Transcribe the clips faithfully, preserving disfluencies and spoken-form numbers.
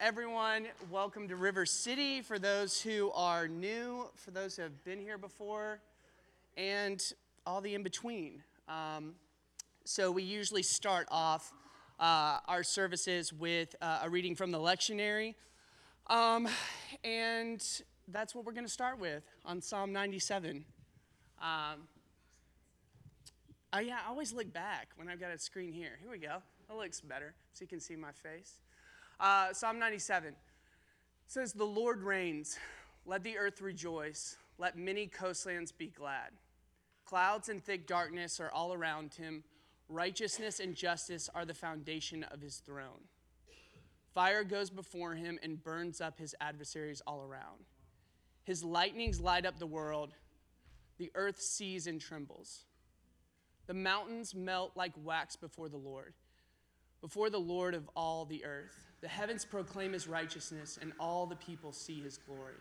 everyone. Welcome to River City. For those who are new, for those who have been here before, and all the in-between. Um, so we usually start off uh, our services with uh, a reading from the lectionary. Um, and that's what we're going to start with on Psalm ninety-seven. Um, oh, yeah, I always look back when I've got a screen here. Here we go. That looks better so you can see my face. Uh, Psalm ninety-seven says, "The Lord reigns. Let the earth rejoice. Let many coastlands be glad. Clouds and thick darkness are all around him. Righteousness and justice are the foundation of his throne. Fire goes before him and burns up his adversaries all around. His lightnings light up the world. The earth sees and trembles. The mountains melt like wax before the Lord, before the Lord of all the earth. The heavens proclaim his righteousness, and all the people see his glory.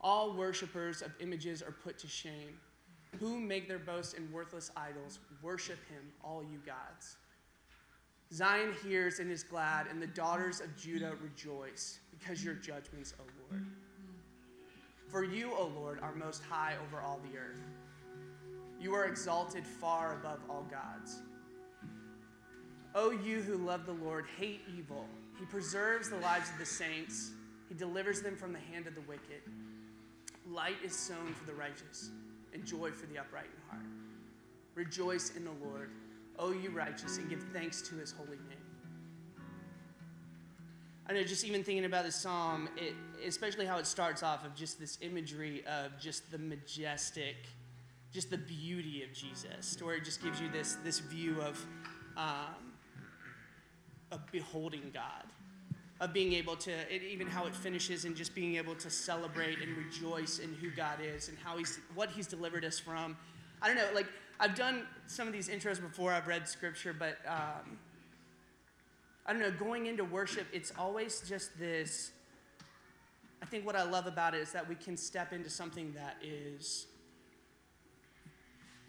All worshipers of images are put to shame. Who make their boast in worthless idols, worship him, all you gods. Zion hears and is glad, and the daughters of Judah rejoice, because your judgments, O Lord. For you, O Lord, are most high over all the earth. You are exalted far above all gods. O you who love the Lord, hate evil. He preserves the lives of the saints. He delivers them from the hand of the wicked. Light is sown for the righteous, and joy for the upright in heart. Rejoice in the Lord, O you righteous, and give thanks to his holy name." I know, just even thinking about this psalm, it, especially how it starts off of just this imagery of just the majestic, just the beauty of Jesus, where it just gives you this, this view of, um, of beholding God, of being able to, it, even how it finishes and just being able to celebrate and rejoice in who God is and how he's, what he's delivered us from. I don't know, like, I've done some of these intros before, I've read scripture, but um, I don't know, going into worship, it's always just this, I think what I love about it is that we can step into something that is,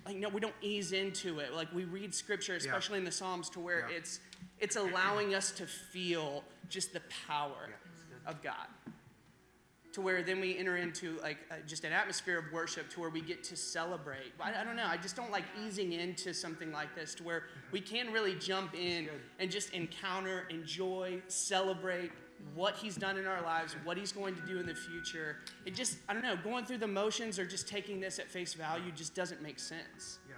like, no, we don't ease into it. Like, we read scripture, especially yeah. in the Psalms, to where yeah. it's it's allowing us to feel just the power yeah. of God. To where then we enter into like uh, just an atmosphere of worship to where we get to celebrate. I, I don't know. I just don't like easing into something like this to where we can really jump in and just encounter, enjoy, celebrate what he's done in our lives, what he's going to do in the future. It just, I don't know, going through the motions or just taking this at face value just doesn't make sense. Yeah.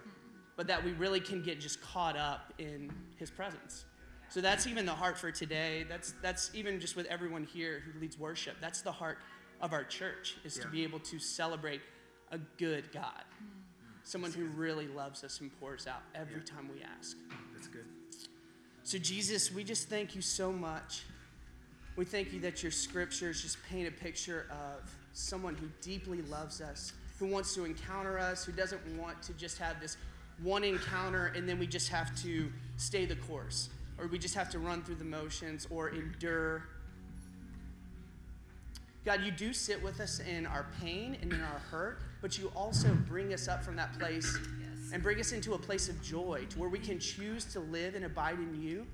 But that we really can get just caught up in his presence. So that's even the heart for today. That's that's even just with everyone here who leads worship. That's the heart of our church, is yeah. to be able to celebrate a good God, someone who really loves us and pours out every yeah. time we ask. That's good. So Jesus, we just thank you so much. We thank you that your scriptures just paint a picture of someone who deeply loves us, who wants to encounter us, who doesn't want to just have this one encounter and then we just have to stay the course, or we just have to run through the motions or endure. God, you do sit with us in our pain and in our hurt, but you also bring us up from that place yes. and bring us into a place of joy to where we can choose to live and abide in you.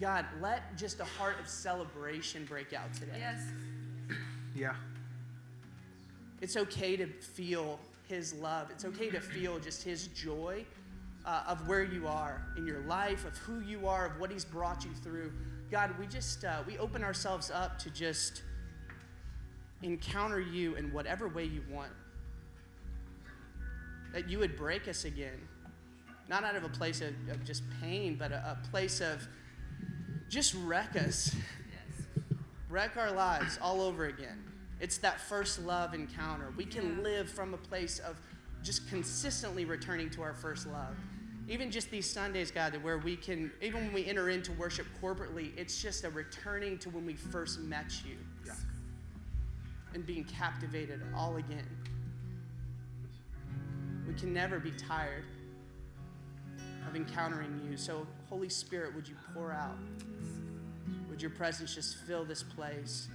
God, let just a heart of celebration break out today. Yes. Yeah. It's okay to feel his love. It's okay to feel just his joy uh, of where you are in your life, of who you are, of what he's brought you through. God, we just, uh, we open ourselves up to just encounter you in whatever way you want. That you would break us again, not out of a place of, of just pain, but a, a place of just wreck us. Yes. Wreck our lives all over again. It's that first love encounter. We can yeah. live from a place of just consistently returning to our first love. Even just these Sundays, God, where we can, even when we enter into worship corporately, it's just a returning to when we first met you. Yeah. And being captivated all again. We can never be tired of encountering you. So, Holy Spirit, would you pour out? Would your presence just fill this place?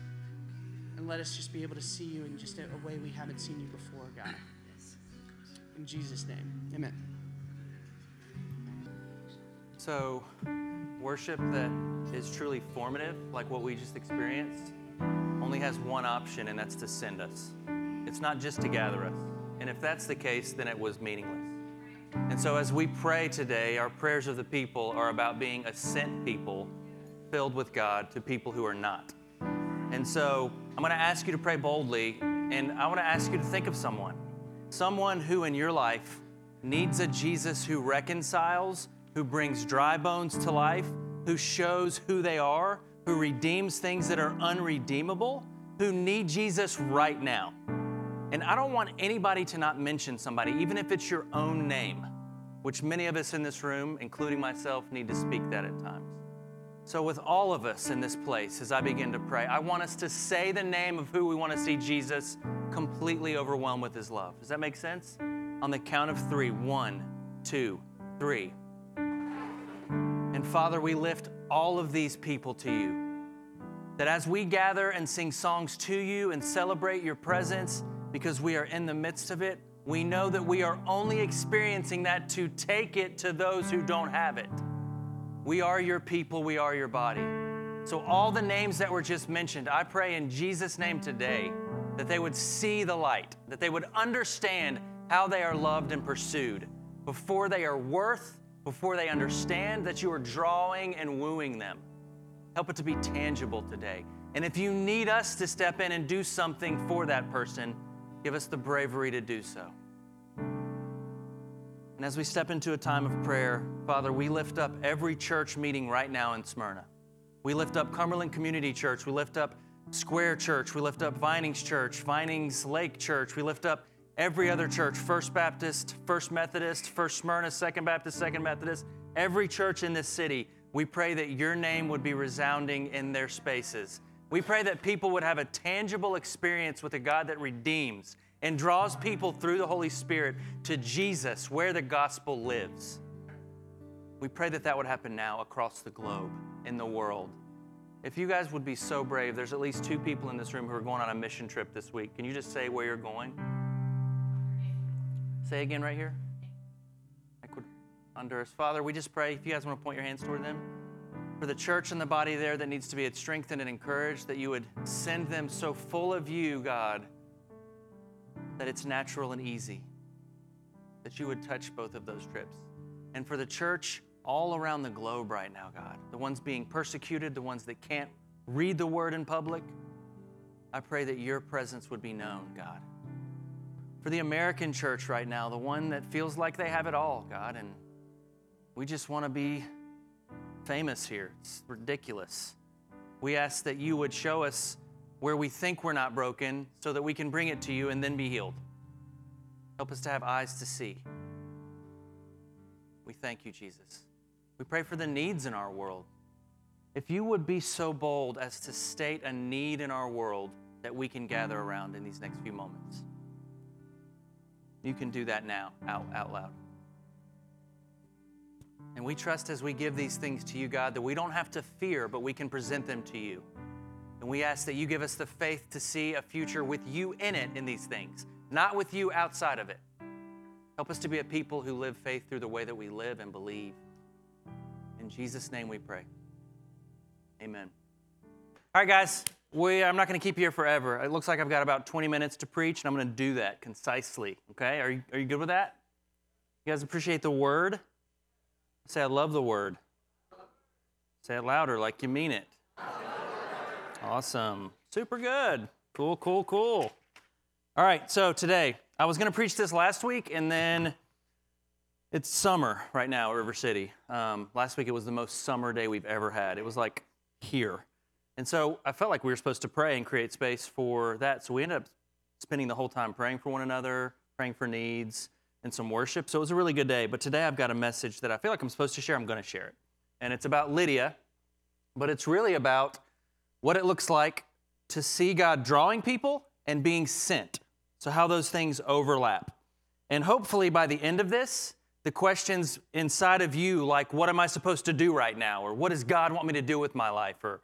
And let us just be able to see you in just a, a way we haven't seen you before, God. In Jesus' name, amen. So worship that is truly formative, like what we just experienced, only has one option, and that's to send us. It's not just to gather us. And if that's the case, then it was meaningless. And so as we pray today, our prayers of the people are about being a sent people filled with God to people who are not. And so I'm going to ask you to pray boldly, and I want to ask you to think of someone, someone who in your life needs a Jesus who reconciles, who brings dry bones to life, who shows who they are, who redeems things that are unredeemable, who need Jesus right now. And I don't want anybody to not mention somebody, even if it's your own name, which many of us in this room, including myself, need to speak that at times. So with all of us in this place, as I begin to pray, I want us to say the name of who we want to see Jesus completely overwhelmed with his love. Does that make sense? On the count of three. One, two, three. And Father, we lift all of these people to you. That as we gather and sing songs to you and celebrate your presence, because we are in the midst of it, we know that we are only experiencing that to take it to those who don't have it. We are your people, we are your body. So all the names that were just mentioned, I pray in Jesus' name today that they would see the light, that they would understand how they are loved and pursued before they are worth, before they understand that you are drawing and wooing them. Help it to be tangible today. And if you need us to step in and do something for that person, give us the bravery to do so. And as we step into a time of prayer, Father, we lift up every church meeting right now in Smyrna. We lift up Cumberland Community Church. We lift up Square Church. We lift up Vinings Church, Vinings Lake Church. We lift up every other church, First Baptist, First Methodist, First Smyrna, Second Baptist, Second Methodist, every church in this city. We pray that your name would be resounding in their spaces. We pray that people would have a tangible experience with a God that redeems and draws people through the Holy Spirit to Jesus, where the gospel lives. We pray that that would happen now across the globe, in the world. If you guys would be so brave, there's at least two people in this room who are going on a mission trip this week. Can you just say where you're going? Say again right here. Under us. Father, we just pray, if you guys want to point your hands toward them, for the church and the body there that needs to be strengthened and encouraged, that you would send them so full of you, God, that it's natural and easy, that you would touch both of those trips. And for the church all around the globe right now, God, the ones being persecuted, the ones that can't read the word in public, I pray that your presence would be known, God. For the American church right now, the one that feels like they have it all, God, and we just want to be famous here. It's ridiculous. We ask that you would show us where we think we're not broken so that we can bring it to you and then be healed. Help us to have eyes to see. We thank you, Jesus. We pray for the needs in our world. If you would be so bold as to state a need in our world that we can gather around in these next few moments. You can do that now, out, out loud. And we trust as we give these things to you, God, that we don't have to fear, but we can present them to you. And we ask that you give us the faith to see a future with you in it in these things, not with you outside of it. Help us to be a people who live faith through the way that we live and believe. In Jesus' name we pray. Amen. All right, guys, we, I'm not going to keep you here forever. It looks like I've got about twenty minutes to preach, and I'm going to do that concisely, okay? Are you, are you good with that? You guys appreciate the word? Say, I love the word. Say it louder like you mean it. Awesome. Super good. Cool, cool, cool. All right, so today, I was going to preach this last week, and then it's summer right now at River City. Um, last week, it was the most summer day we've ever had. It was like here. And so I felt like we were supposed to pray and create space for that, so we ended up spending the whole time praying for one another, praying for needs, and some worship. So it was a really good day. But today I've got a message that I feel like I'm supposed to share. I'm going to share it. And it's about Lydia, but it's really about what it looks like to see God drawing people and being sent. So how those things overlap. And hopefully by the end of this, the questions inside of you, like what am I supposed to do right now? Or what does God want me to do with my life? Or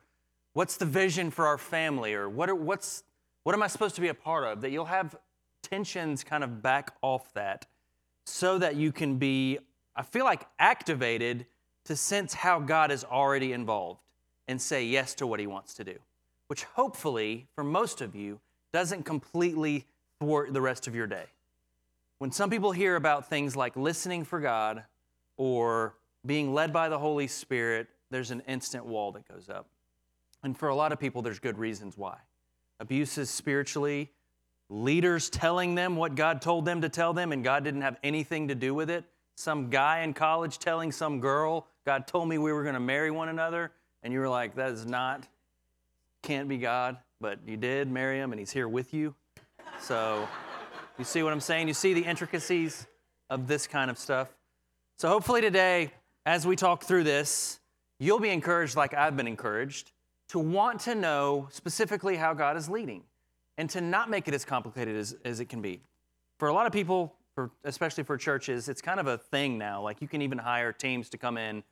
what's the vision for our family? Or what are, what's what am I supposed to be a part of? That you'll have tensions kind of back off that, so that you can be, I feel like, activated to sense how God is already involved and say yes to what he wants to do, which hopefully, for most of you, doesn't completely thwart the rest of your day. When some people hear about things like listening for God or being led by the Holy Spirit, there's an instant wall that goes up. And for a lot of people, there's good reasons why. Abuses spiritually, leaders telling them what God told them to tell them, and God didn't have anything to do with it. Some guy in college telling some girl, God told me we were going to marry one another, and you were like, that is not, can't be God, but you did marry him, and he's here with you. So you see what I'm saying? You see the intricacies of this kind of stuff. So hopefully today, as we talk through this, you'll be encouraged like I've been encouraged to want to know specifically how God is leading and to not make it as complicated as, as it can be. For a lot of people, for, especially for churches, it's kind of a thing now. Like you can even hire teams to come in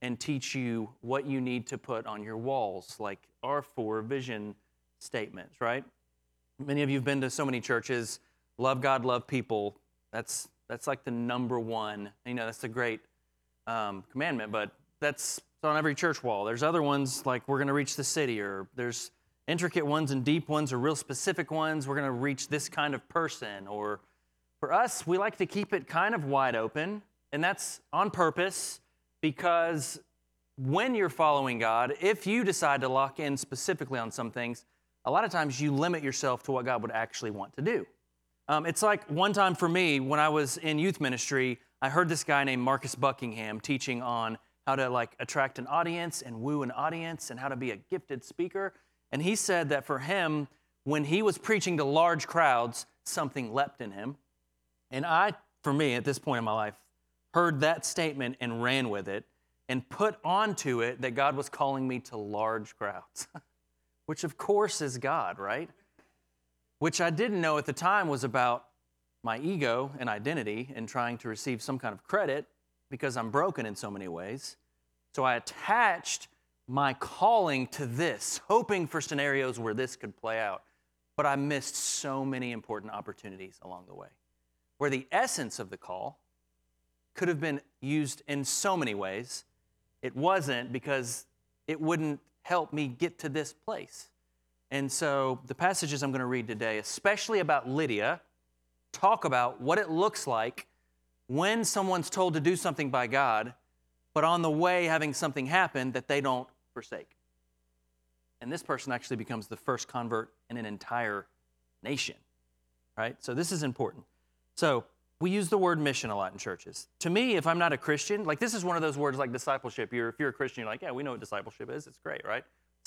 and teach you what you need to put on your walls, like our four vision statements, right? Many of you have been to so many churches. Love God, love people. That's that's like the number one. You know, that's the great um, commandment, but that's on every church wall. There's other ones like we're going to reach the city, or there's intricate ones and deep ones or real specific ones. We're going to reach this kind of person. Or for us, we like to keep it kind of wide open, and that's on purpose because when you're following God, if you decide to lock in specifically on some things, a lot of times you limit yourself to what God would actually want to do. Um, it's like one time for me when I was in youth ministry, I heard this guy named Marcus Buckingham teaching on how to like attract an audience and woo an audience and how to be a gifted speaker. And he said that for him, when he was preaching to large crowds, something leapt in him. And I, for me, at this point in my life, heard that statement and ran with it and put onto it that God was calling me to large crowds, which of course is God, right? Which I didn't know at the time was about my ego and identity and trying to receive some kind of credit because I'm broken in so many ways. So I attached my calling to this, hoping for scenarios where this could play out. But I missed so many important opportunities along the way where the essence of the call could have been used in so many ways. It wasn't because it wouldn't help me get to this place. And so the passages I'm going to read today, especially about Lydia, talk about what it looks like when someone's told to do something by God, but on the way having something happen that they don't forsake. And this person actually becomes the first convert in an entire nation, right? So this is important. So we use the word mission a lot in churches. To me, if I'm not a Christian, like this is one of those words like discipleship. You're, if you're a Christian, you're like, yeah, we know what discipleship is. It's great, right?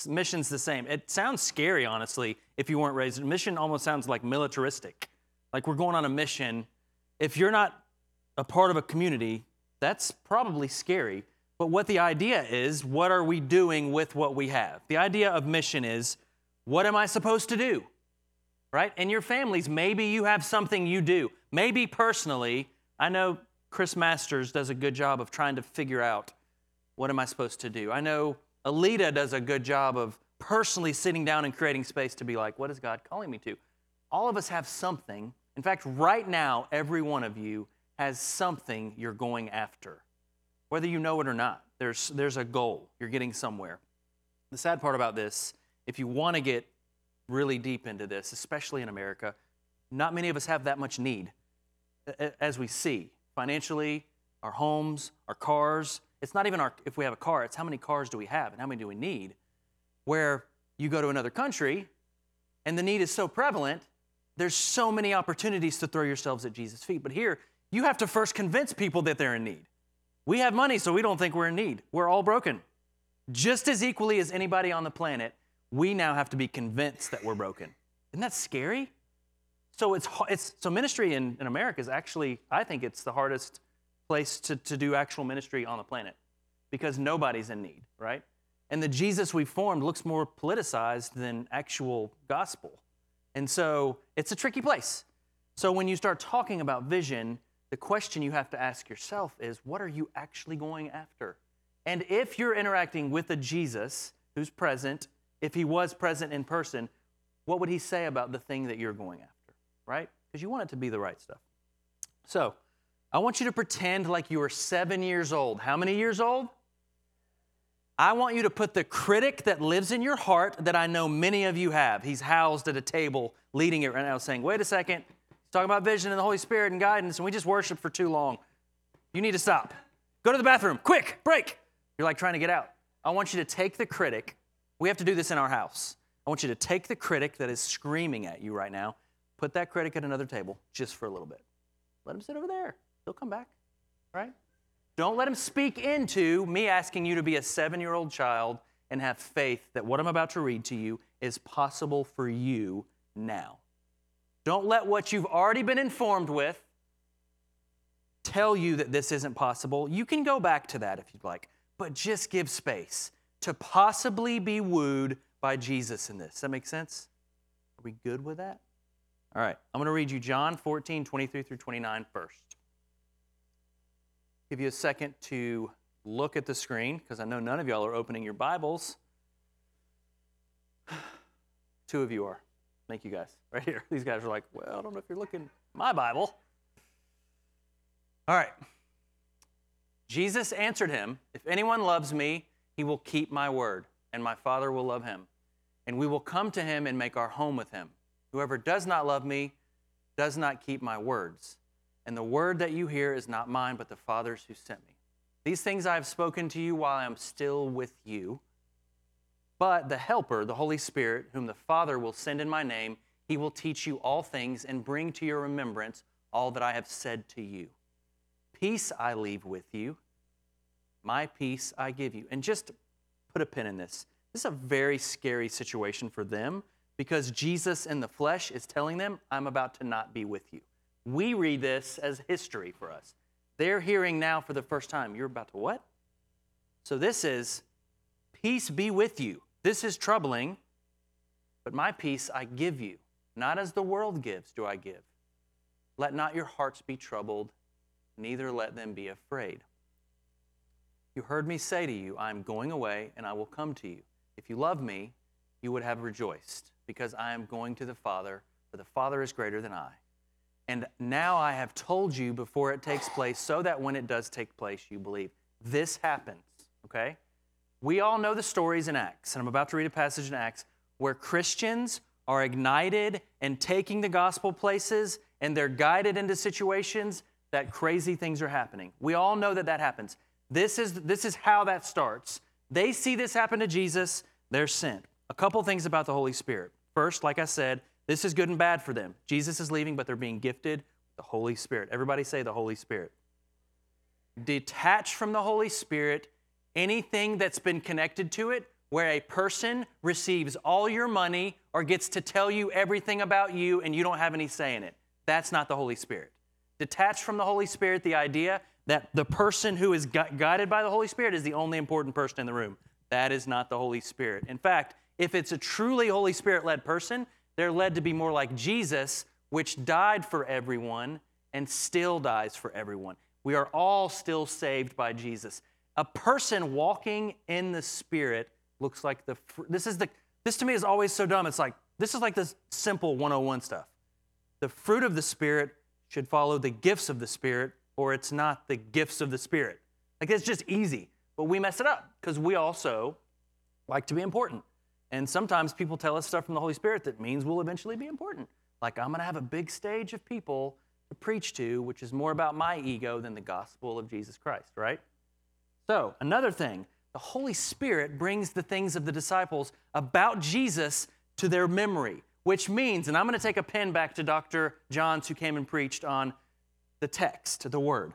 Mission's the same. It sounds scary, honestly, if you weren't raised. Mission almost sounds like militaristic. Like we're going on a mission. If you're not a part of a community, that's probably scary. But what the idea is, what are we doing with what we have? The idea of mission is, what am I supposed to do? Right? And your families, maybe you have something you do. Maybe personally, I know Chris Masters does a good job of trying to figure out, what am I supposed to do? I know Alita does a good job of personally sitting down and creating space to be like, what is God calling me to? All of us have something. In fact, right now, every one of you has something you're going after. Whether you know it or not, there's, there's a goal. You're getting somewhere. The sad part about this, if you want to get really deep into this, especially in America, not many of us have that much need. As we see, financially, our homes, our cars, it's not even our, if we have a car, it's how many cars do we have and how many do we need? Where you go to another country and the need is so prevalent, there's so many opportunities to throw yourselves at Jesus' feet. But here, you have to first convince people that they're in need. We have money, so we don't think we're in need. We're all broken. Just as equally as anybody on the planet, we now have to be convinced that we're broken. Isn't that scary? So it's it's so ministry in, in America is actually, I think it's the hardest place to, to do actual ministry on the planet because nobody's in need, right? And the Jesus we formed looks more politicized than actual gospel. And so it's a tricky place. So when you start talking about vision, the question you have to ask yourself is, what are you actually going after? And if you're interacting with a Jesus who's present, if he was present in person, what would he say about the thing that you're going after, right? Because you want it to be the right stuff. So I want you to pretend like you are seven years old. How many years old? I want you to put the critic that lives in your heart that I know many of you have. He's housed at a table leading it right now saying, wait a second, he's talking about vision and the Holy Spirit and guidance, and we just worshiped for too long. You need to stop. Go to the bathroom, quick, break. You're like trying to get out. I want you to take the critic. We have to do this in our house. I want you to take the critic that is screaming at you right now, put that critic at another table just for a little bit. Let him sit over there. He'll come back, right? Don't let him speak into me asking you to be a seven-year-old child and have faith that what I'm about to read to you is possible for you now. Don't let what you've already been informed with tell you that this isn't possible. You can go back to that if you'd like, but just give space to possibly be wooed by Jesus in this. Does that make sense? Are we good with that? All right, I'm going to read you John fourteen, twenty-three through twenty-nine first. Give you a second to look at the screen, because I know none of y'all are opening your Bibles. Two of you are. Thank you guys. Right here. These guys are like, well, I don't know if you're looking at my Bible. All right. Jesus answered him, if anyone loves me, he will keep my word, and my Father will love him, and we will come to him and make our home with him. Whoever does not love me does not keep my words. And the word that you hear is not mine, but the Father's who sent me. These things I have spoken to you while I am still with you. But the Helper, the Holy Spirit, whom the Father will send in my name, he will teach you all things and bring to your remembrance all that I have said to you. Peace I leave with you. My peace I give you. And just put a pin in this. This is a very scary situation for them, because Jesus in the flesh is telling them, I'm about to not be with you. We read this as history for us. They're hearing now for the first time, you're about to what? So this is, peace be with you. This is troubling, but my peace I give you. Not as the world gives do I give. Let not your hearts be troubled, neither let them be afraid. You heard me say to you, I am going away and I will come to you. If you love me, you would have rejoiced, because I am going to the Father, for the Father is greater than I. And now I have told you before it takes place, so that when it does take place, you believe. This happens, okay? We all know the stories in Acts, and I'm about to read a passage in Acts where Christians are ignited and taking the gospel places, and they're guided into situations that crazy things are happening. We all know that that happens. This is, this is how that starts. They see this happen to Jesus, they're sent. A couple things about the Holy Spirit. First, like I said, this is good and bad for them. Jesus is leaving, but they're being gifted with the Holy Spirit. Everybody say the Holy Spirit. Detach from the Holy Spirit anything that's been connected to it, where a person receives all your money or gets to tell you everything about you and you don't have any say in it. That's not the Holy Spirit. Detach from the Holy Spirit the idea that the person who is gu- guided by the Holy Spirit is the only important person in the room. That is not the Holy Spirit. In fact, if it's a truly Holy Spirit-led person, they're led to be more like Jesus, which died for everyone and still dies for everyone. We are all still saved by Jesus. A person walking in the Spirit looks like the, this is the, this to me is always so dumb. It's like, this is like this simple one oh one stuff. The fruit of the Spirit should follow the gifts of the Spirit, or it's not the gifts of the Spirit. Like, it's just easy, but we mess it up because we also like to be important. And sometimes people tell us stuff from the Holy Spirit that means we'll eventually be important. Like, I'm going to have a big stage of people to preach to, which is more about my ego than the gospel of Jesus Christ, right? So, another thing, the Holy Spirit brings the things of the disciples about Jesus to their memory, which means, and I'm going to take a pen back to Doctor Johns, who came and preached on the text, the word.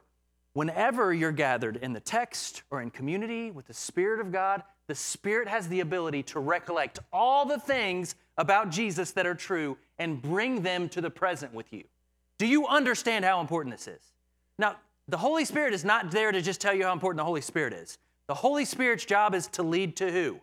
Whenever you're gathered in the text or in community with the Spirit of God, the Spirit has the ability to recollect all the things about Jesus that are true and bring them to the present with you. Do you understand how important this is? Now, the Holy Spirit is not there to just tell you how important the Holy Spirit is. The Holy Spirit's job is to lead to who?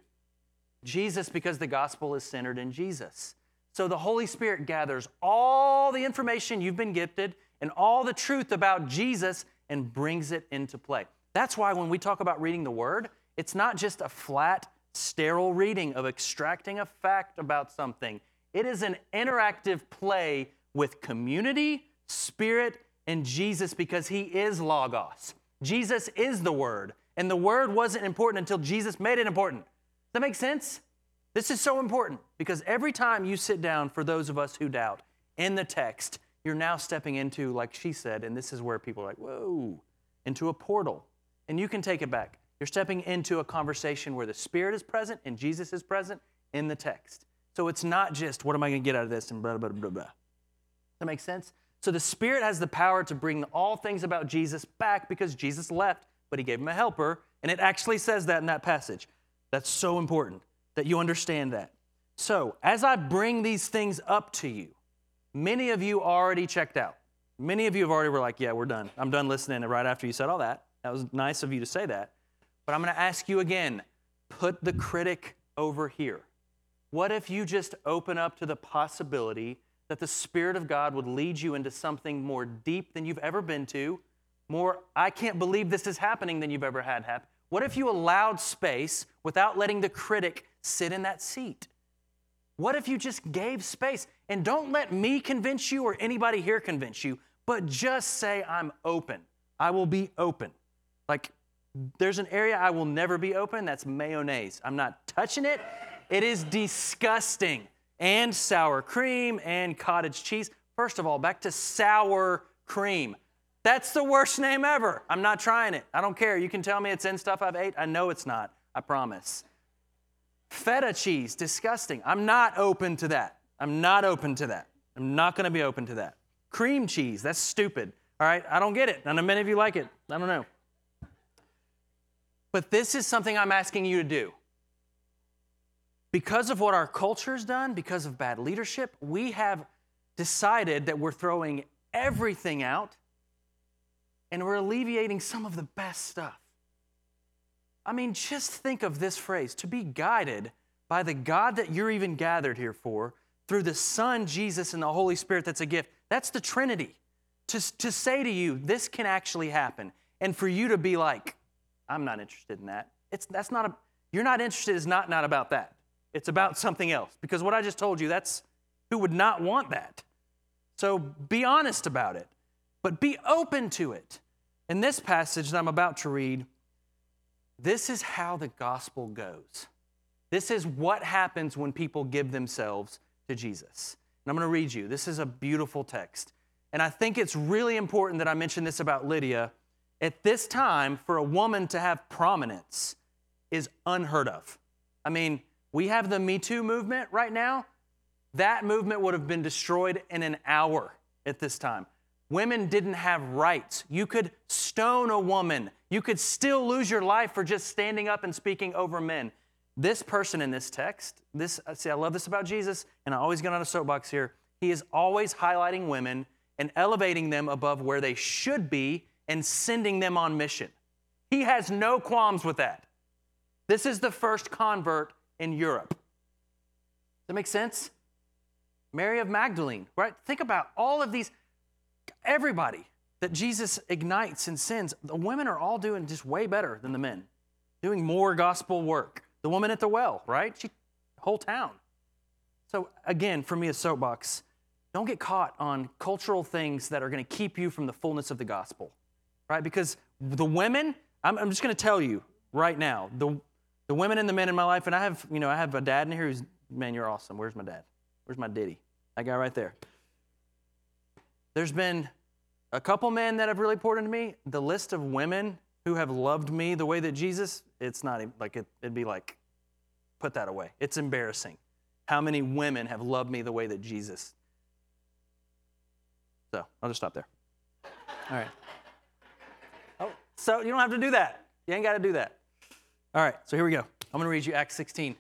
Jesus, because the gospel is centered in Jesus. So the Holy Spirit gathers all the information you've been gifted and all the truth about Jesus and brings it into play. That's why when we talk about reading the Word, it's not just a flat, sterile reading of extracting a fact about something. It is an interactive play with community, Spirit, and Jesus, because he is Logos. Jesus is the Word, And the word wasn't important until Jesus made it important. Does that make sense? This is so important because every time you sit down, for those of us who doubt, in the text, you're now stepping into, like she said, and this is where people are like, whoa, into a portal. And you can take it back. You're stepping into a conversation where the Spirit is present and Jesus is present in the text. So it's not just, what am I going to get out of this and blah, blah, blah, blah. Does that make sense? So the Spirit has the power to bring all things about Jesus back because Jesus left, but he gave him a helper. And it actually says that in that passage. That's so important that you understand that. So as I bring these things up to you, many of you already checked out. Many of you have already were like, yeah, we're done. I'm done listening. And right after you said all that, that was nice of you to say that. But I'm going to ask you again, put the critic over here. What if you just open up to the possibility that the Spirit of God would lead you into something more deep than you've ever been to, more I can't believe this is happening than you've ever had happen? What if you allowed space without letting the critic sit in that seat? What if you just gave space? And don't let me convince you or anybody here convince you, but just say, I'm open. I will be open. Like, there's an area I will never be open. That's mayonnaise. I'm not touching it. It is disgusting. And sour cream and cottage cheese. First of all, back to sour cream. That's the worst name ever. I'm not trying it. I don't care. You can tell me it's in stuff I've ate. I know it's not. I promise. Feta cheese, disgusting. I'm not open to that. I'm not open to that. I'm not going to be open to that. Cream cheese, that's stupid. All right, I don't get it. Not many of you like it. I don't know. But this is something I'm asking you to do. Because of what our culture's done, because of bad leadership, we have decided that we're throwing everything out and we're alleviating some of the best stuff. I mean, just think of this phrase, to be guided by the God that you're even gathered here for, through the Son, Jesus, and the Holy Spirit that's a gift. That's the Trinity. To, to say to you, this can actually happen, and for you to be like, I'm not interested in that. It's, that's not a, you're not interested is not, not about that. It's about something else. Because what I just told you, that's who would not want that. So be honest about it, but be open to it. In this passage that I'm about to read, this is how the gospel goes. This is what happens when people give themselves to Jesus. And I'm going to read you. This is a beautiful text. And I think it's really important that I mention this about Lydia. At this time, for a woman to have prominence is unheard of. I mean, we have the Me Too movement right now. That movement would have been destroyed in an hour at this time. Women didn't have rights. You could stone a woman. You could still lose your life for just standing up and speaking over men. This person in this text, this, see, I love this about Jesus, and I always get on a soapbox here. He is always highlighting women and elevating them above where they should be and sending them on mission. He has no qualms with that. This is the first convert in Europe. Does that make sense? Mary of Magdalene, right? Think about all of these, everybody that Jesus ignites and sends. The women are all doing just way better than the men, doing more gospel work. The woman at the well, right? She, whole town. So again, for me, a soapbox. Don't get caught on cultural things that are going to keep you from the fullness of the gospel, right? Because the women, I'm, I'm just going to tell you right now, the The women and the men in my life, and I have, you know, I have a dad in here who's, man, you're awesome. Where's my dad? Where's my diddy? That guy right there. There's been a couple men that have really poured into me. The list of women who have loved me the way that Jesus, it's not like, it, it'd be like, put that away. It's embarrassing how many women have loved me the way that Jesus. So I'll just stop there. All right. Oh, so you don't have to do that. You ain't got to do that. All right, so here we go. I'm going to read you Acts sixteen.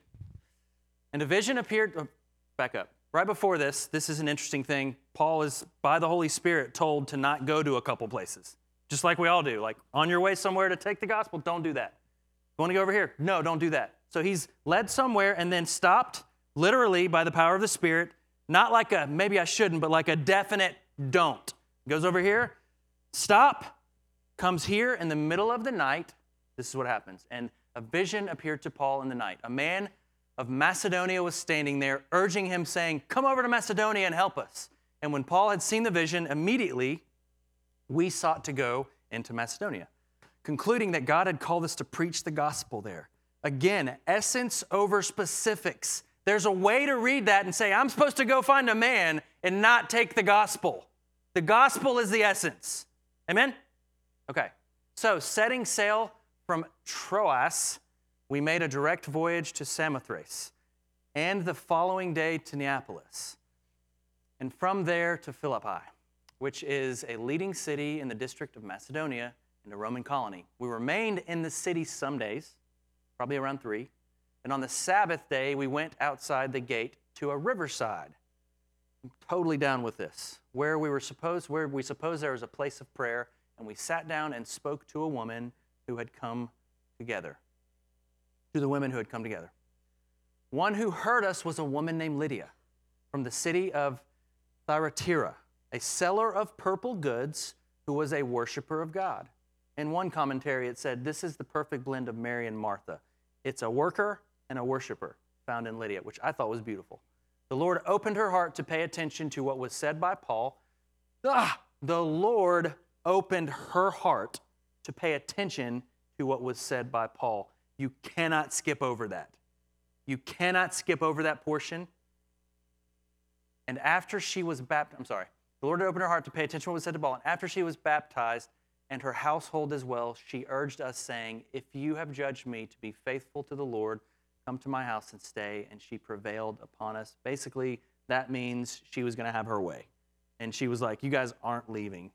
And a vision appeared, oh, back up. Right before this, this is an interesting thing. Paul is, by the Holy Spirit, told to not go to a couple places, just like we all do. Like, on your way somewhere to take the gospel, don't do that. You want to go over here? No, don't do that. So he's led somewhere and then stopped, literally, by the power of the Spirit, not like a, maybe I shouldn't, but like a definite don't. Goes over here, stop, comes here in the middle of the night. This is what happens. And a vision appeared to Paul in the night. A man of Macedonia was standing there, urging him, saying, come over to Macedonia and help us. And when Paul had seen the vision, immediately we sought to go into Macedonia. concluding that God had called us to preach the gospel there. Again, essence over specifics. There's a way to read that and say, I'm supposed to go find a man and not take the gospel. The gospel is the essence. Amen? Okay. So setting sail from Troas, we made a direct voyage to Samothrace and the following day to Neapolis, and from there to Philippi, which is a leading city in the district of Macedonia and a Roman colony. We remained in the city some days, probably around three, and on the Sabbath day, we went outside the gate to a riverside. I'm totally down with this. Where we were supposed, where we supposed there was a place of prayer, and we sat down and spoke to a woman who had come together. To the women who had come together. One who heard us was a woman named Lydia from the city of Thyatira, a seller of purple goods who was a worshiper of God. In one commentary, it said, this is the perfect blend of Mary and Martha. It's a worker and a worshiper found in Lydia, which I thought was beautiful. The Lord opened her heart to pay attention to what was said by Paul. Ah, the Lord opened her heart to pay attention to what was said by Paul. You cannot skip over that. You cannot skip over that portion. And after she was baptized, I'm sorry, the Lord opened her heart to pay attention to what was said to Paul. And after she was baptized, and her household as well, she urged us, saying, if you have judged me to be faithful to the Lord, come to my house and stay. And she prevailed upon us. Basically, that means she was going to have her way. And she was like, you guys aren't leaving.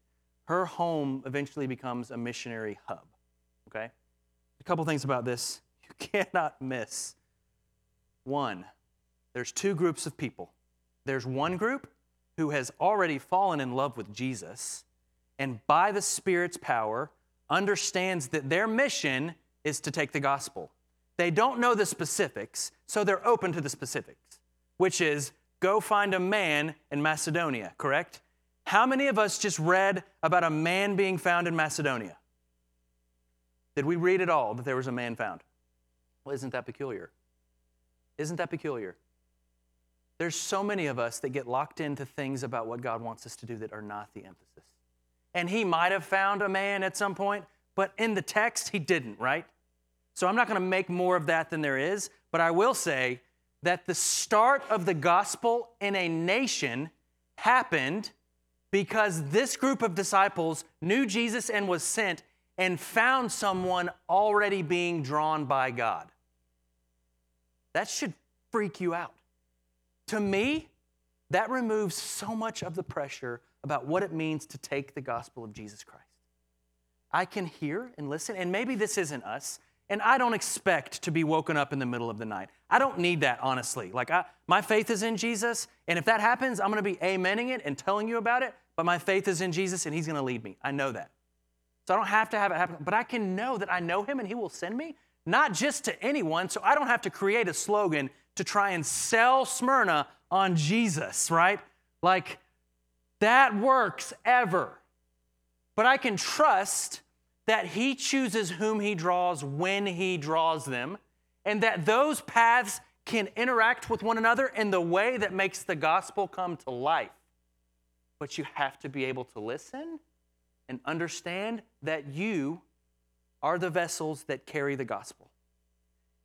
Her home eventually becomes a missionary hub. Okay? A couple things about this you cannot miss. One, there's two groups of people. There's one group who has already fallen in love with Jesus, and by the Spirit's power, understands that their mission is to take the gospel. They don't know the specifics, so they're open to the specifics, which is go find a man in Macedonia, correct? How many of us just read about a man being found in Macedonia? Did we read it all that there was a man found? Well, isn't that peculiar? Isn't that peculiar? There's so many of us that get locked into things about what God wants us to do that are not the emphasis. And he might have found a man at some point, but in the text, he didn't, right? So I'm not going to make more of that than there is, but I will say that the start of the gospel in a nation happened because this group of disciples knew Jesus and was sent and found someone already being drawn by God. That should freak you out. To me, that removes so much of the pressure about what it means to take the gospel of Jesus Christ. I can hear and listen, and maybe this isn't us, and I don't expect to be woken up in the middle of the night. I don't need that, honestly. Like, I, my faith is in Jesus, and if that happens, I'm going to be amening it and telling you about it, but my faith is in Jesus, and he's going to lead me. I know that. So I don't have to have it happen, but I can know that I know him, and he will send me, not just to anyone, so I don't have to create a slogan to try and sell Smyrna on Jesus, right? Like, that works ever. But I can trust that he chooses whom he draws when he draws them, and that those paths can interact with one another in the way that makes the gospel come to life. But you have to be able to listen and understand that you are the vessels that carry the gospel.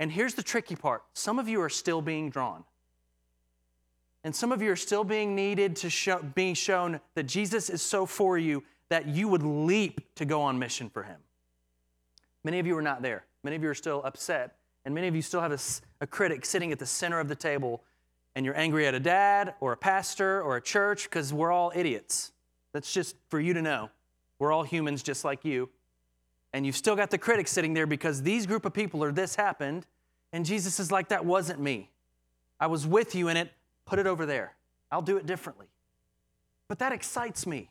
And here's the tricky part. Some of you are still being drawn. And some of you are still being needed to show, being shown that Jesus is so for you that you would leap to go on mission for him. Many of you are not there. Many of you are still upset. And many of you still have a, a critic sitting at the center of the table, and you're angry at a dad or a pastor or a church because we're all idiots. That's just for you to know. We're all humans just like you. And you've still got the critics sitting there because these group of people or this happened. And Jesus is like, that wasn't me. I was with you in it. Put it over there. I'll do it differently. But that excites me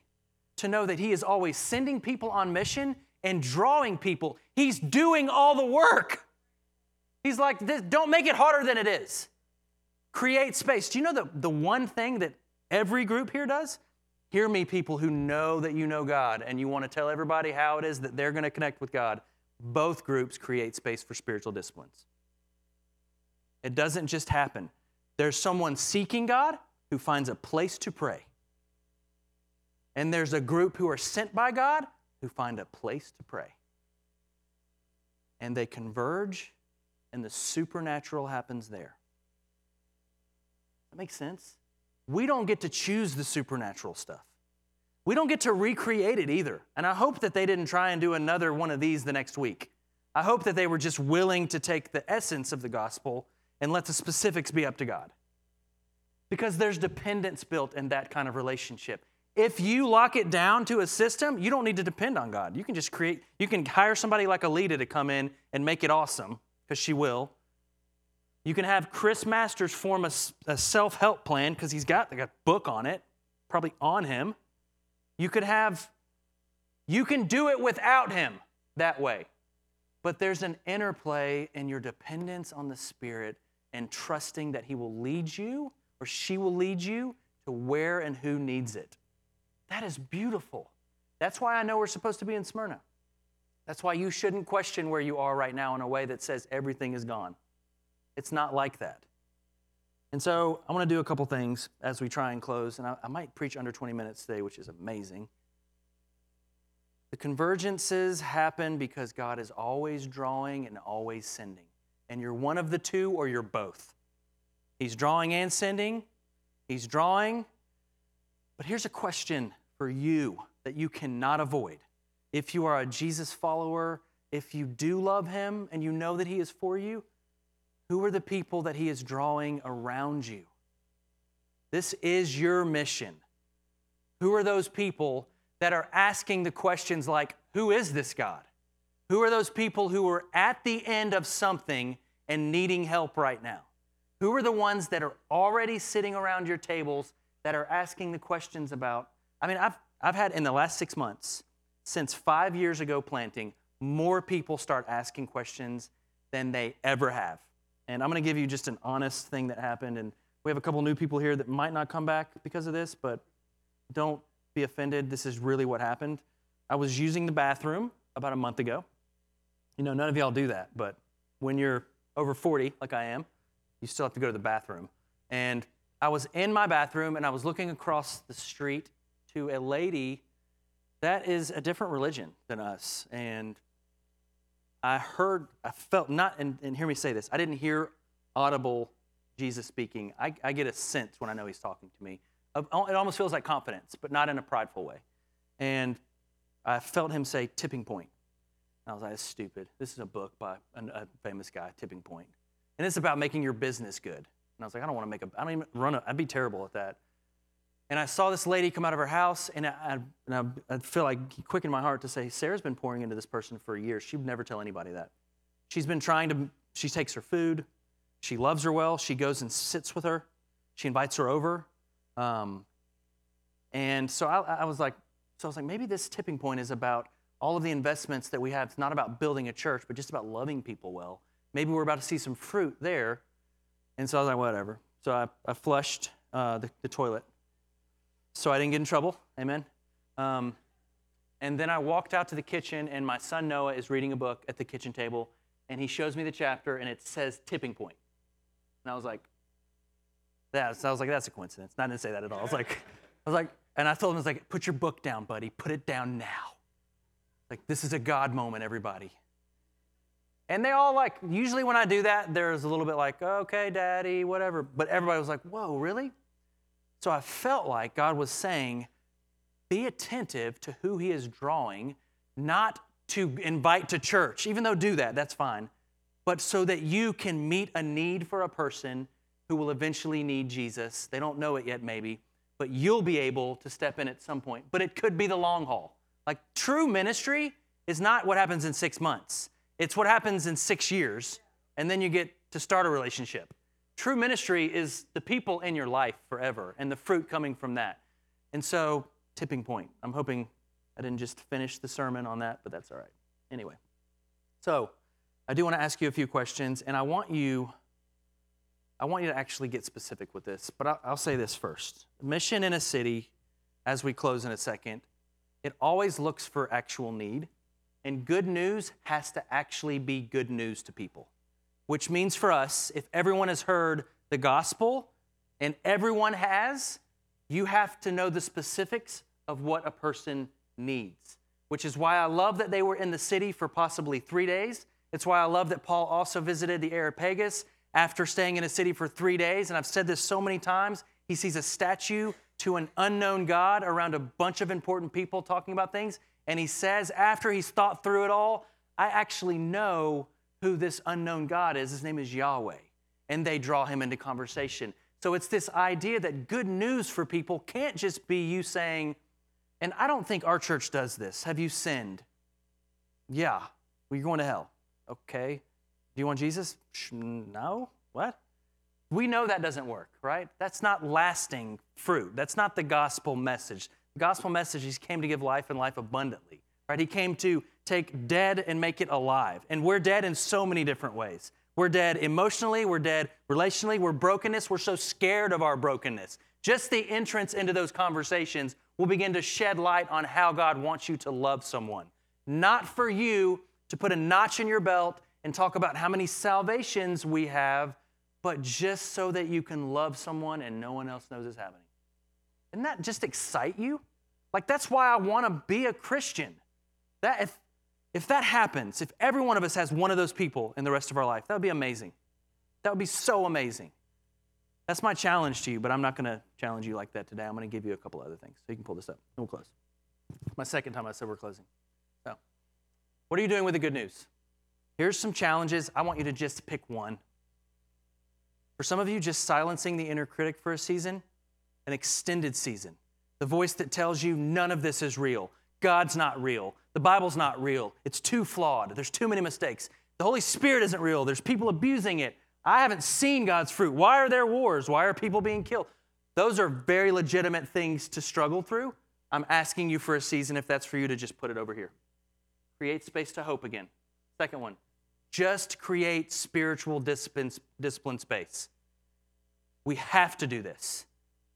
to know that he is always sending people on mission and drawing people. He's doing all the work. He's like, this, don't make it harder than it is. Create space. Do you know the, the one thing that every group here does? Hear me, people who know that you know God and you want to tell everybody how it is that they're going to connect with God. Both groups create space for spiritual disciplines. It doesn't just happen. There's someone seeking God who finds a place to pray. And there's a group who are sent by God who find a place to pray. and they converge, and the supernatural happens there. That makes sense? We don't get to choose the supernatural stuff. We don't get to recreate it either. And I hope that they didn't try and do another one of these the next week. I hope that they were just willing to take the essence of the gospel and let the specifics be up to God. Because there's dependence built in that kind of relationship. If you lock it down to a system, you don't need to depend on God. You can just create, you can hire somebody like Alita to come in and make it awesome, because she will. You can have Chris Masters form a, a self-help plan, because he's got like a book on it, probably on him. You could have, you can do it without him that way. But there's an interplay in your dependence on the Spirit and trusting that He will lead you, or she will lead you to where and who needs it. That is beautiful. That's why I know we're supposed to be in Smyrna. That's why you shouldn't question where you are right now in a way that says everything is gone. It's not like that. And so I want to do a couple things as we try and close, and I, I might preach under twenty minutes today, which is amazing. The convergences happen because God is always drawing and always sending. And you're one of the two, or you're both. He's drawing and sending. He's drawing. But here's a question for you that you cannot avoid. If you are a Jesus follower, if you do love Him and you know that He is for you, who are the people that He is drawing around you? This is your mission. Who are those people that are asking the questions like, who is this God? Who are those people who are at the end of something and needing help right now? Who are the ones that are already sitting around your tables that are asking the questions about, I mean, I've I've had in the last six months, since five years ago planting, more people start asking questions than they ever have. And I'm going to give you just an honest thing that happened. And we have a couple new people here that might not come back because of this, but don't be offended. This is really what happened. I was using the bathroom about a month ago. You know, none of y'all do that, but when you're over forty, like I am, you still have to go to the bathroom. And I was in my bathroom, and I was looking across the street to a lady that is a different religion than us. And I heard, I felt, not, and, and hear me say this, I didn't hear audible Jesus speaking. I, I get a sense when I know He's talking to me. It almost feels like confidence, but not in a prideful way. And I felt Him say, tipping point. And I was like, that's stupid. This is a book by a famous guy, Tipping Point. And it's about making your business good. And I was like, I don't want to make a, I don't even run a, I'd be terrible at that. And I saw this lady come out of her house, and I, and I, I feel like it quickened my heart to say, Sarah's been pouring into this person for years. She would never tell anybody that. She's been trying to, she takes her food. She loves her well. She goes and sits with her. She invites her over. Um, and so I, I was like, so I was like, maybe this tipping point is about all of the investments that we have. It's not about building a church, but just about loving people well. Maybe we're about to see some fruit there. And so I was like, whatever. So I, I flushed uh, the, the toilet. So I didn't get in trouble. Amen. Um, and then I walked out to the kitchen, and my son Noah is reading a book at the kitchen table, and he shows me the chapter, and it says tipping point. And I was like, That's, I was like, that's a coincidence. And I didn't say that at all. I was like, I was like, and I told him, I was like, put your book down, buddy. Put it down now. Like, this is a God moment, everybody. And they all like, usually when I do that, there's a little bit like, okay, daddy, whatever. But everybody was like, whoa, really? So I felt like God was saying, be attentive to who He is drawing, not to invite to church, even though do that, that's fine. But so that you can meet a need for a person who will eventually need Jesus. They don't know it yet, maybe, but you'll be able to step in at some point. But it could be the long haul. Like, true ministry is not what happens in six months. It's what happens in six years, and then you get to start a relationship. True ministry is the people in your life forever and the fruit coming from that. And so, tipping point. I'm hoping I didn't just finish the sermon on that, but that's all right. Anyway, so I do want to ask you a few questions, and I want you... I want you to actually get specific with this, but I'll, I'll say this first. Mission in a city, as we close in a second, it always looks for actual need, and good news has to actually be good news to people, which means for us, if everyone has heard the gospel, and everyone has, you have to know the specifics of what a person needs, which is why I love that they were in the city for possibly three days It's why I love that Paul also visited the Areopagus after staying in a city for three days. And I've said this so many times. He sees a statue to an unknown God around a bunch of important people talking about things. And he says, after he's thought through it all, I actually know who this unknown God is. His name is Yahweh. And they draw him into conversation. So it's this idea that good news for people can't just be you saying, and I don't think our church does this. Have you sinned? Yeah. Well, you're going to hell. Okay. Do you want Jesus? No. What? We know that doesn't work, right? That's not lasting fruit. That's not the gospel message. The gospel message is he came to give life and life abundantly, right? He came to take dead and make it alive. And we're dead in so many different ways. We're dead emotionally. We're dead relationally. We're brokenness. We're so scared of our brokenness. Just the entrance into those conversations will begin to shed light on how God wants you to love someone. Not for you to put a notch in your belt and talk about how many salvations we have, but just so that you can love someone and no one else knows it's happening. Doesn't that just excite you? Like, that's why I want to be a Christian. That if, if that happens, if every one of us has one of those people in the rest of our life, that would be amazing. That would be so amazing. That's my challenge to you, but I'm not going to challenge you like that today. I'm going to give you a couple other things. So you can pull this up, and we'll close. My second time I said we're closing. So, what are you doing with the good news? Here's some challenges. I want you to just pick one. For some of you, just silencing the inner critic for a season, an extended season. The voice that tells you none of this is real. God's not real. The Bible's not real. It's too flawed. There's too many mistakes. The Holy Spirit isn't real. There's people abusing it. I haven't seen God's fruit. Why are there wars? Why are people being killed? Those are very legitimate things to struggle through. I'm asking you for a season, if that's for you, to just put it over here. Create space to hope again. Second one, just create spiritual discipline, discipline space. We have to do this.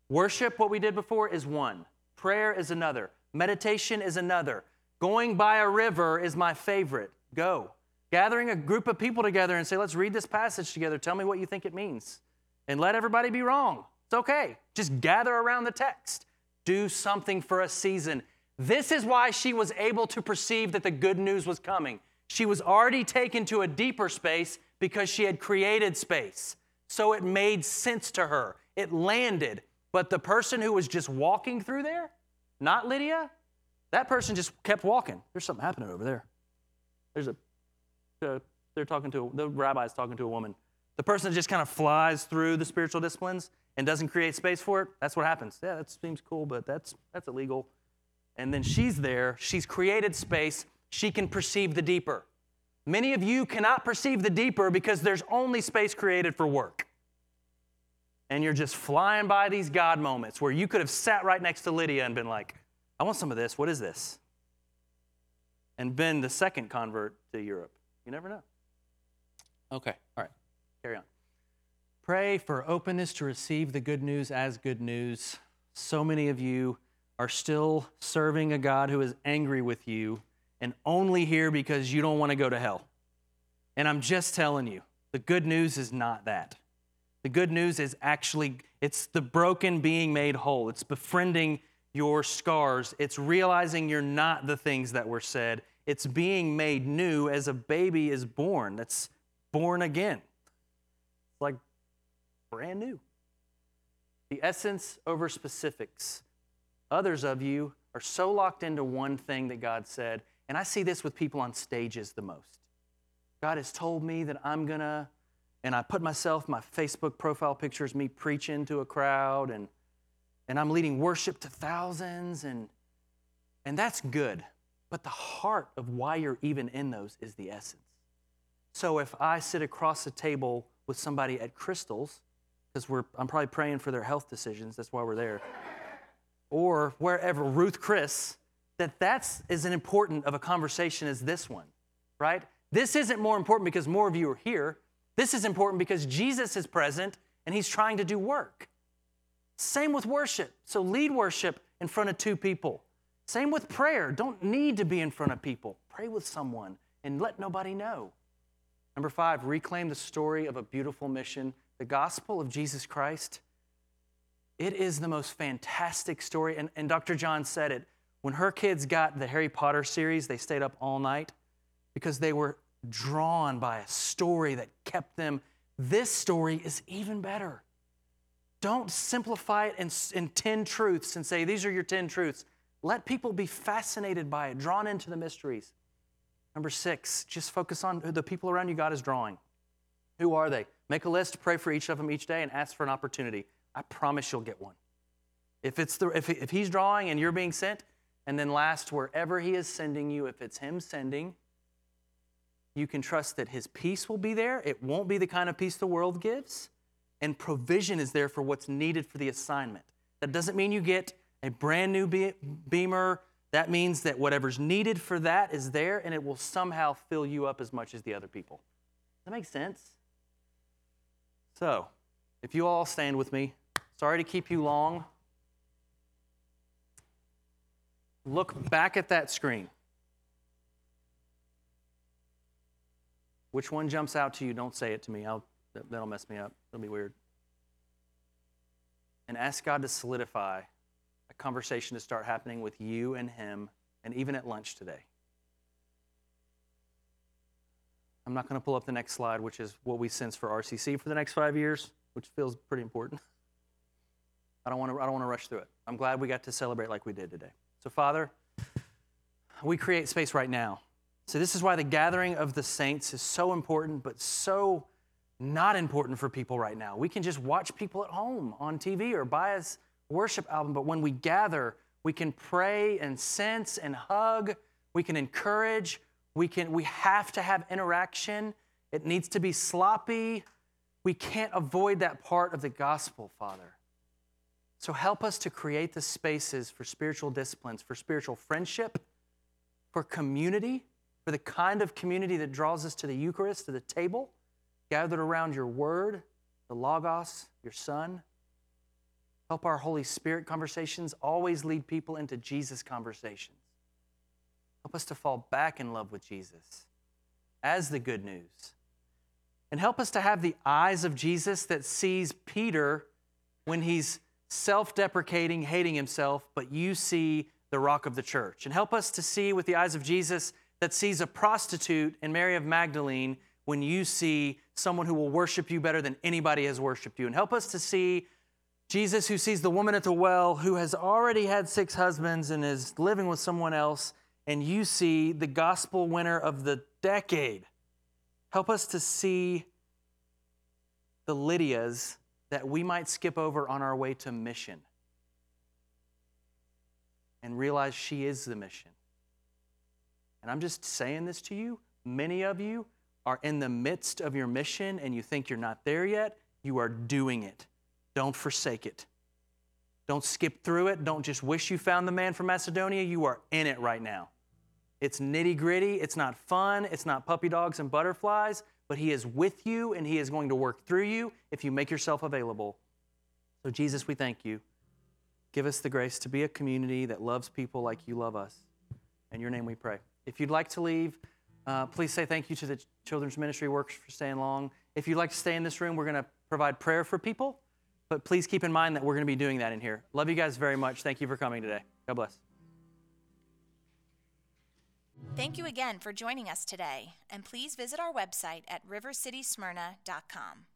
Worship, what we did before, is one. Prayer is another. Meditation is another. Going by a river is my favorite. Go. Gathering a group of people together and say, let's read this passage together. Tell me what you think it means. And let everybody be wrong. It's okay. Just gather around the text. Do something for a season. This is why she was able to perceive that the good news was coming. She was already taken to a deeper space because she had created space. So it made sense to her. It landed. But the person who was just walking through there, not Lydia, that person just kept walking. There's something happening over there. There's a Uh, they're talking to the rabbi's talking to a woman. The person just kind of flies through the spiritual disciplines and doesn't create space for it. That's what happens. Yeah, that seems cool, but that's that's illegal. And then she's there. She's created space. She can perceive the deeper. Many of you cannot perceive the deeper because there's only space created for work. And you're just flying by these God moments where you could have sat right next to Lydia and been like, I want some of this. What is this? And been the second convert to Europe. You never know. Okay, all right, carry on. Pray for openness to receive the good news as good news. So many of you are still serving a God who is angry with you and only here because you don't want to go to hell. And I'm just telling you, the good news is not that. The good news is actually, it's the broken being made whole. It's befriending your scars. It's realizing you're not the things that were said. It's being made new as a baby is born. That's born again. It's like brand new. The essence over specifics. Others of you are so locked into one thing that God said, and I see this with people on stages the most. God has told me that I'm gonna, and I put myself, my Facebook profile picture is me preaching to a crowd, and, and I'm leading worship to thousands, and, and that's good. But the heart of why you're even in those is the essence. So if I sit across the table with somebody at Crystal's, because we're I'm probably praying for their health decisions, that's why we're there, or wherever, Ruth Chris, that that's as important of a conversation as this one, right? This isn't more important because more of you are here. This is important because Jesus is present and he's trying to do work. Same with worship. So lead worship in front of two people. Same with prayer. Don't need to be in front of people. Pray with someone and let nobody know. Number five, reclaim the story of a beautiful mission. The gospel of Jesus Christ, it is the most fantastic story. And, and Doctor Johns said it. When her kids got the Harry Potter series, they stayed up all night because they were drawn by a story that kept them. This story is even better. Don't simplify it in, in ten truths and say, these are your ten truths. Let people be fascinated by it, drawn into the mysteries. Number six, just focus on who the people around you God is drawing. Who are they? Make a list, pray for each of them each day, and ask for an opportunity. I promise you'll get one. If it's the if if he's drawing and you're being sent, and then last, wherever he is sending you, if it's him sending, you can trust that his peace will be there. It won't be the kind of peace the world gives. And provision is there for what's needed for the assignment. That doesn't mean you get a brand new be- beamer. That means that whatever's needed for that is there, and it will somehow fill you up as much as the other people. Does that make sense? So, if you all stand with me, sorry to keep you long. Look back at that screen. Which one jumps out to you? Don't say it to me. I'll, that'll mess me up. It'll be weird. And ask God to solidify a conversation to start happening with you and him, and even at lunch today. I'm not going to pull up the next slide, which is what we sense for R C C for the next five years, which feels pretty important. I don't want to. I don't want to rush through it. I'm glad we got to celebrate like we did today. So, Father, we create space right now. So this is why the gathering of the saints is so important, but so not important for people right now. We can just watch people at home on T V or buy a worship album, but when we gather, we can pray and sense and hug. We can encourage. We can, we have to have interaction. It needs to be sloppy. We can't avoid that part of the gospel, Father. So help us to create the spaces for spiritual disciplines, for spiritual friendship, for community, for the kind of community that draws us to the Eucharist, to the table, gathered around your word, the Logos, your Son. Help our Holy Spirit conversations always lead people into Jesus conversations. Help us to fall back in love with Jesus as the good news. And help us to have the eyes of Jesus that sees Peter when he's self-deprecating, hating himself, but you see the rock of the church. And help us to see with the eyes of Jesus that sees a prostitute in Mary of Magdalene when you see someone who will worship you better than anybody has worshiped you. And help us to see Jesus who sees the woman at the well who has already had six husbands and is living with someone else, and you see the gospel winner of the decade. Help us to see the Lydias that we might skip over on our way to mission and realize she is the mission. And I'm just saying this to you. Many of you are in the midst of your mission and you think you're not there yet. You are doing it. Don't forsake it. Don't skip through it. Don't just wish you found the man from Macedonia. You are in it right now. It's nitty gritty. It's not fun. It's not puppy dogs and butterflies. But he is with you, and he is going to work through you if you make yourself available. So, Jesus, we thank you. Give us the grace to be a community that loves people like you love us. In your name we pray. If you'd like to leave, uh, please say thank you to the Children's Ministry Workers for staying long. If you'd like to stay in this room, we're going to provide prayer for people. But please keep in mind that we're going to be doing that in here. Love you guys very much. Thank you for coming today. God bless. Thank you again for joining us today, and please visit our website at river city smyrna dot com.